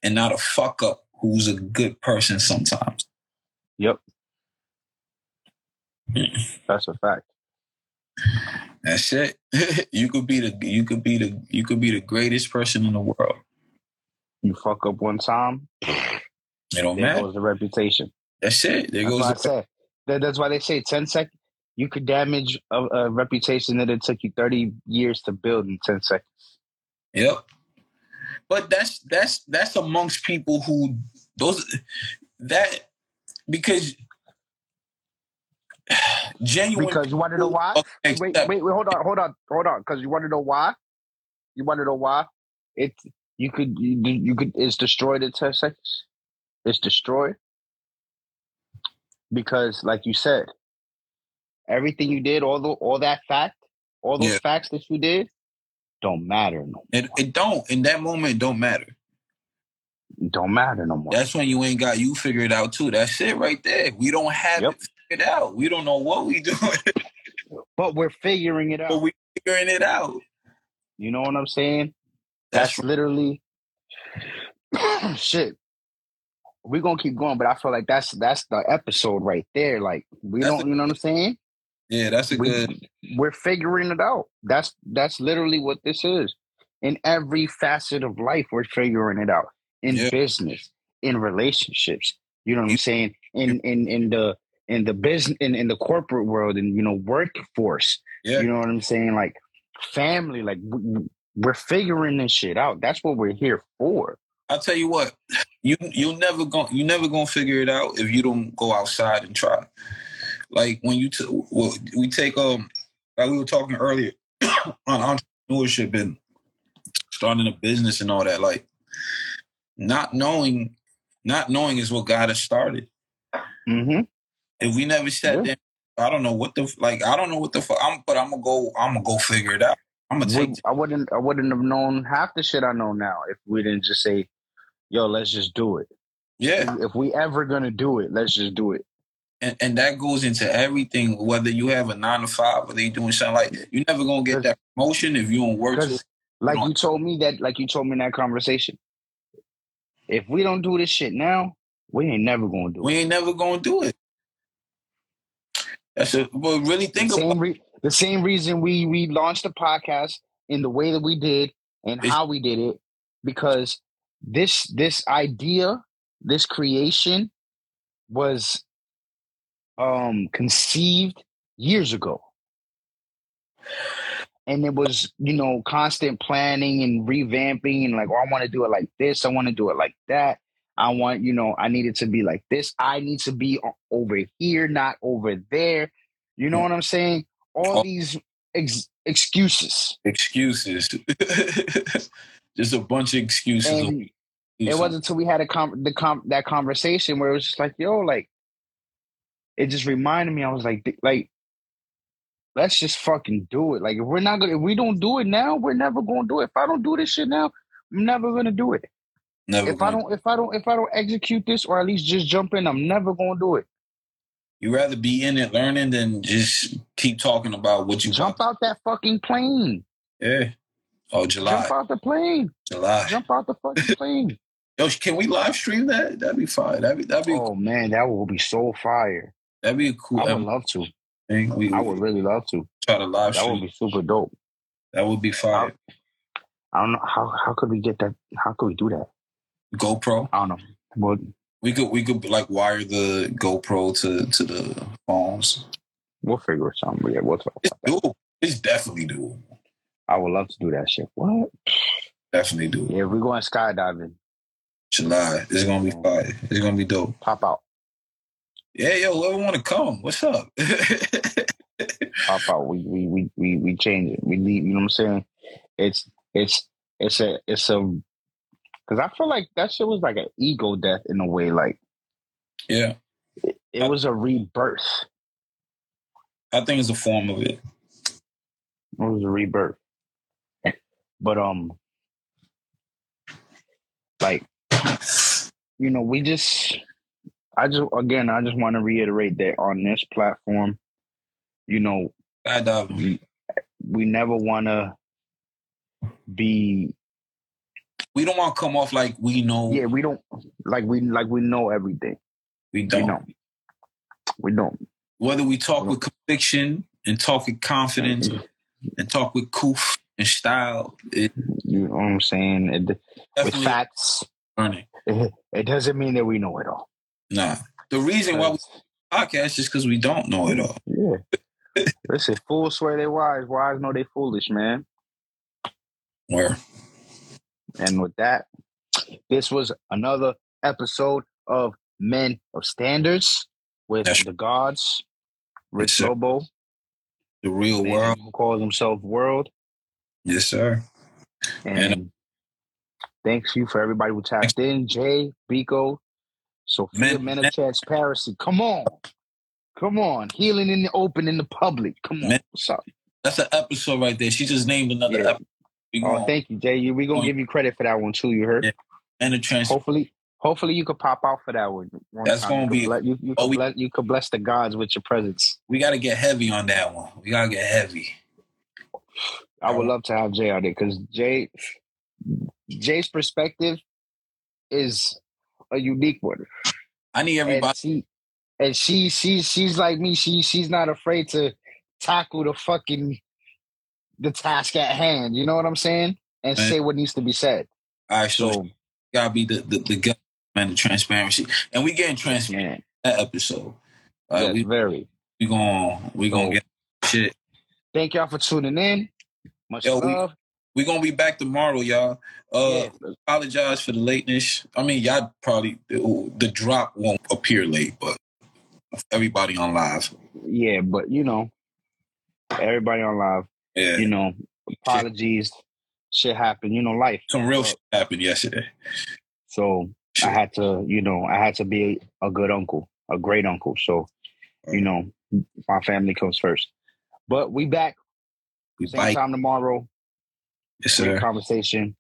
and not a fuck up who's a good person sometimes. Yep. That's a fact. That's it. You could be the greatest person in the world. You fuck up one time, it don't matter. There goes the reputation. That's it. That's why they say 10 seconds. You could damage a reputation that it took you 30 years to build in 10 seconds. Yep. But that's amongst people who genuine. Because you want to know why? Okay, wait, hold on. Because you want to know why? It's. You could. It's destroyed in 10 seconds. It's destroyed because, like you said, everything you did, all those facts that you did, don't matter no more. It don't in that moment. It don't matter. It don't matter no more. That's when you ain't got you figured out too. That's it right there. We don't have it figured out. We don't know what we doing, but we're figuring it out. You know what I'm saying? That's literally shit. We're gonna keep going, but I feel like that's the episode right there. Like you know what I'm saying? Yeah, that's good. We're figuring it out. That's literally what this is. In every facet of life, we're figuring it out. In business, in relationships, you know what I'm saying? In the business, in the corporate world, and you know, workforce. Yeah. You know what I'm saying? Like family, like. We're figuring this shit out. That's what we're here for. I'll tell you what, you never gonna figure it out if you don't go outside and try. Like when we take like we were talking earlier on entrepreneurship and starting a business and all that. Like not knowing is what got us started. Mm-hmm. If we never sat there, I don't know what the fuck. I'm gonna go figure it out. I wouldn't have known half the shit I know now if we didn't just say, "Yo, let's just do it." Yeah. If we ever gonna do it, let's just do it. And that goes into everything. Whether you have a 9 to 5, whether you're doing something like that, you're never gonna get that promotion if you don't work. Like you told me in that conversation, if we don't do this shit now, we ain't never gonna do it. But really think about it. The same reason we launched the podcast in the way that we did and how we did it, because this idea, this creation was conceived years ago. And it was, you know, constant planning and revamping and like, oh, I want to do it like this. I want to do it like that. I need it to be like this. I need to be over here, not over there. You know what I'm saying? All these excuses. Just a bunch of excuses. And It wasn't until we had that conversation where it was just like, yo, like, it just reminded me. I was like, let's just fucking do it. Like, if we don't do it now, we're never gonna do it. If I don't do this shit now, I'm never gonna do it. If I don't execute this, or at least just jump in, I'm never gonna do it. You'd rather be in it learning than just keep talking about what you want. Jump out that fucking plane. Yeah. Oh, July. Jump out the plane. July. Jump out the fucking plane. Yo, can we live stream that? That'd be fire. That'd be. Oh man, that would be so fire. That'd be a cool. I would love to. I would really love to try to live stream. That would be super dope. That would be fire. I don't know how could we get that. How could we do that? GoPro. I don't know. But we could like wire the GoPro to the phones. We'll figure something. Yeah, we'll talk about that. Doable. It's definitely doable. I would love to do that shit. What? Definitely do. Yeah, we're going skydiving. July. It's gonna be fire. It's gonna be dope. Pop out. Yeah, yo, whoever want to come, what's up? Pop out. We change it. We leave. You know what I'm saying? It's a because I feel like that shit was like an ego death in a way. Like, yeah, it was a rebirth. I think it's a form of it. It was a rebirth, but like, you know, I just want to reiterate that on this platform, you know, we never want to be. We don't want to come off like we know. Yeah, we don't like we know everything. We don't. We don't. Whether we talk with conviction and talk with confidence. Mm-hmm. And talk with coof and style. You know what I'm saying? With facts. Learning. It doesn't mean that we know it all. Nah. The reason why we podcast is because we don't know it all. Yeah. Listen, fools swear they wise. Wise know they foolish, man. Where? And with that, this was another episode of Men of Standards with the gods, Rich Lobo. The real world. Who calls himself World. Yes, sir. And thanks you for everybody who tapped in. Jay, Biko, Sophia, Men of Transparency. Come on. Healing in the open, in the public. Come on. What's up? That's an episode right there. She just named another episode. Oh, thank you, Jay. We're going to give you credit for that one, too. You heard? Yeah. Men of Transparency. Hopefully you could pop out for that one. That's going to be... You could bless the gods with your presence. We got to get heavy on that one. We got to get heavy. I would love to have Jay out there because Jay's perspective is a unique one. I need everybody... And she's like me. She's not afraid to tackle the task at hand. You know what I'm saying? And say what needs to be said. All right, so got to be the guy. Man, the transparency, and we getting transparent that episode. Yes, we gonna get shit. Thank y'all for tuning in. Much love. We gonna be back tomorrow, y'all. Apologize for the lateness. I mean, y'all probably the drop won't appear late, but everybody on live. Yeah, but you know, everybody on live. Yeah, you know, apologies. Shit happened. You know, life. Some real shit happened yesterday. So. Sure. I had to be a good uncle, a great uncle. So, you know, my family comes first. But we back. Same time tomorrow. Yes, sir. Conversation.